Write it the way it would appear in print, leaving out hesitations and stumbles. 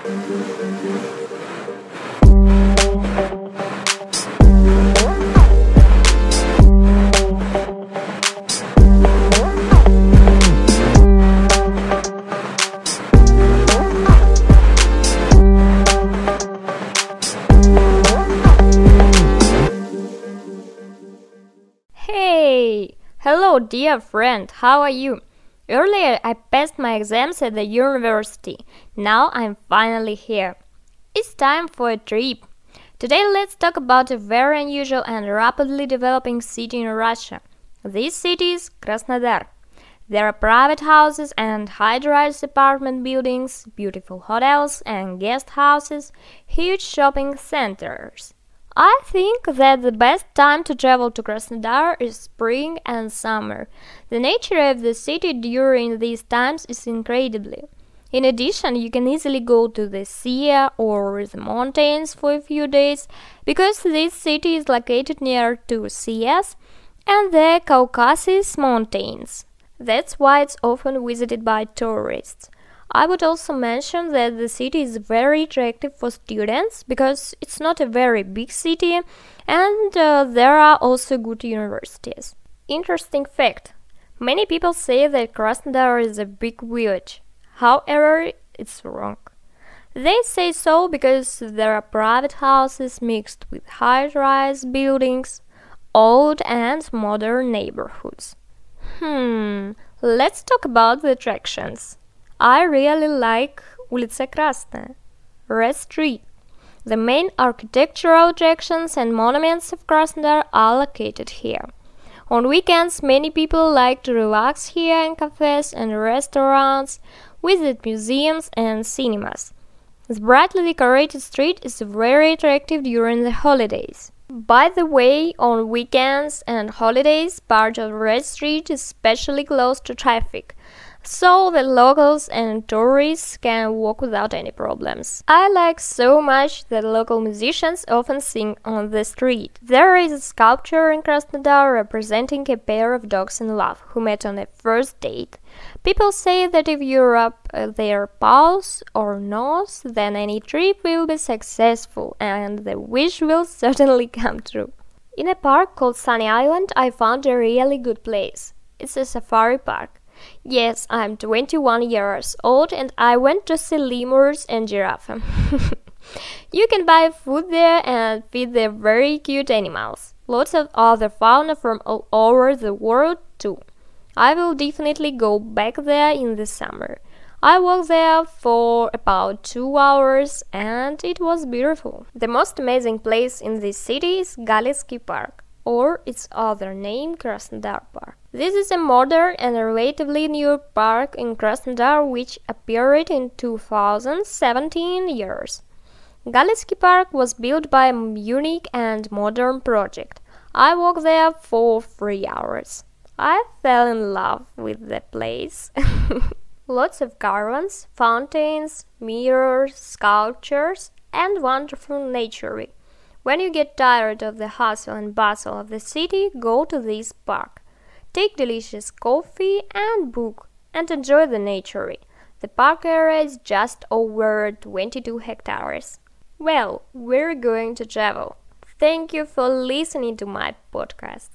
Hey! Hello dear friend, how are you? Earlier I passed my exams at the university. Now I'm finally here. It's time for a trip. Today let's talk about a very unusual and rapidly developing city in Russia. This city is Krasnodar. There are private houses and high-rise apartment buildings, beautiful hotels and guest houses, huge shopping centers. I think that the best time to travel to Krasnodar is spring and summer. The nature of the city during these times is incredible. In addition, you can easily go to the sea or the mountains for a few days, because this city is located near two seas and the Caucasus Mountains. That's why it's often visited by tourists. I would also mention that the city is very attractive for students, because it's not a very big city and there are also good universities. Interesting fact. Many people say that Krasnodar is a big village. However, it's wrong. They say so because there are private houses mixed with high-rise buildings, old and modern neighborhoods. Let's talk about the attractions. I really like Ulitsa Krasnaya, Red Street. The main architectural attractions and monuments of Krasnodar are located here. On weekends, many people like to relax here in cafes and restaurants, visit museums and cinemas. The brightly decorated street is very attractive during the holidays. By the way, on weekends and holidays, part of Red Street is especially closed to traffic, so that locals and tourists can walk without any problems. I like so much that local musicians often sing on the street. There is a sculpture in Krasnodar representing a pair of dogs in love who met on a first date. People say that if you rub their paws or nose, then any trip will be successful and the wish will certainly come true. In a park called Sunny Island, I found a really good place. It's a safari park. Yes, I'm 21 years old and I went to see lemurs and giraffe. You can buy food there and feed the very cute animals. Lots of other fauna from all over the world too. I will definitely go back there in the summer. I walked there for about 2 hours and it was beautiful. The most amazing place in this city is Galitsky Park, or its other name Krasnodar Park. This is a modern and relatively new park in Krasnodar which appeared in 2017 years. Galitsky Park was built by a unique and modern project. I walked there for 3 hours. I fell in love with the place. Lots of gardens, fountains, mirrors, sculptures and wonderful nature. When you get tired of the hustle and bustle of the city, go to this park. Take delicious coffee and book and enjoy the nature. The park area is just over 22 hectares. Well, we're going to travel. Thank you for listening to my podcast.